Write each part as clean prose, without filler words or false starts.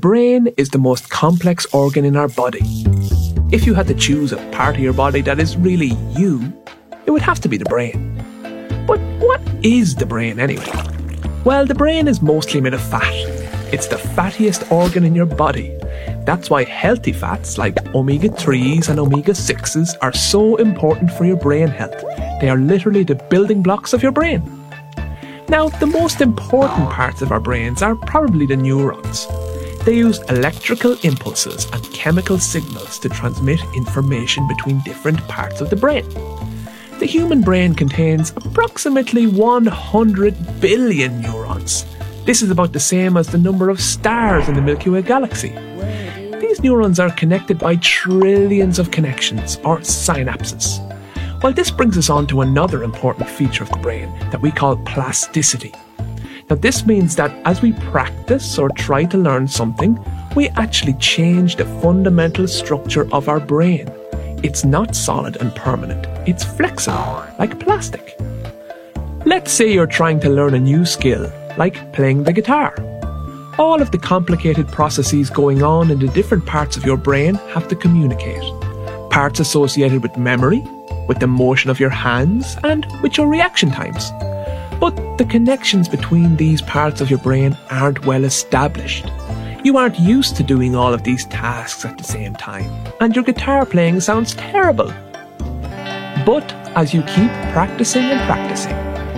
brain is the most complex organ in our body. If you had to choose a part of your body that is really you, it would have to be the brain. But what is the brain anyway? Well, the brain is mostly made of fat. It's the fattiest organ in your body. That's why healthy fats like omega-3s and omega-6s are so important for your brain health. They are literally the building blocks of your brain. Now, the most important parts of our brains are probably the neurons. They use electrical impulses and chemical signals to transmit information between different parts of the brain. The human brain contains approximately 100 billion neurons. This is about the same as the number of stars in the Milky Way galaxy. These neurons are connected by trillions of connections, or synapses. Well, this brings us on to another important feature of the brain that we call plasticity. Now, this means that as we practice or try to learn something, we actually change the fundamental structure of our brain. It's not solid and permanent. It's flexible, like plastic. Let's say you're trying to learn a new skill, like playing the guitar. All of the complicated processes going on in the different parts of your brain have to communicate. Parts associated with memory, with the motion of your hands, and with your reaction times. But the connections between these parts of your brain aren't well established. You aren't used to doing all of these tasks at the same time, and your guitar playing sounds terrible. But as you keep practicing and practicing,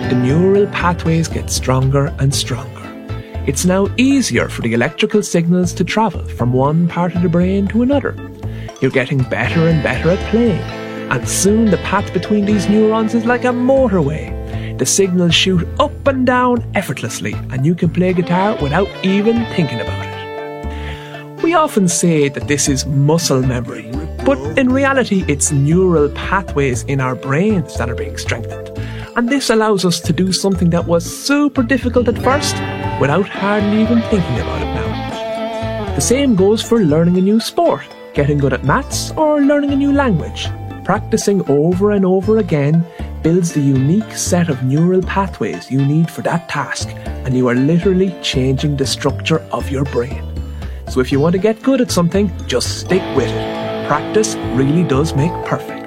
the neural pathways get stronger and stronger. It's now easier for the electrical signals to travel from one part of the brain to another. You're getting better and better at playing. And soon the path between these neurons is like a motorway. The signals shoot up and down effortlessly, and you can play guitar without even thinking about it. We often say that this is muscle memory, but in reality it's neural pathways in our brains that are being strengthened. And this allows us to do something that was super difficult at first without hardly even thinking about it now. The same goes for learning a new sport, getting good at maths, or learning a new language. Practicing over and over again builds the unique set of neural pathways you need for that task, and you are literally changing the structure of your brain. So if you want to get good at something, just stick with it. Practice really does make perfect.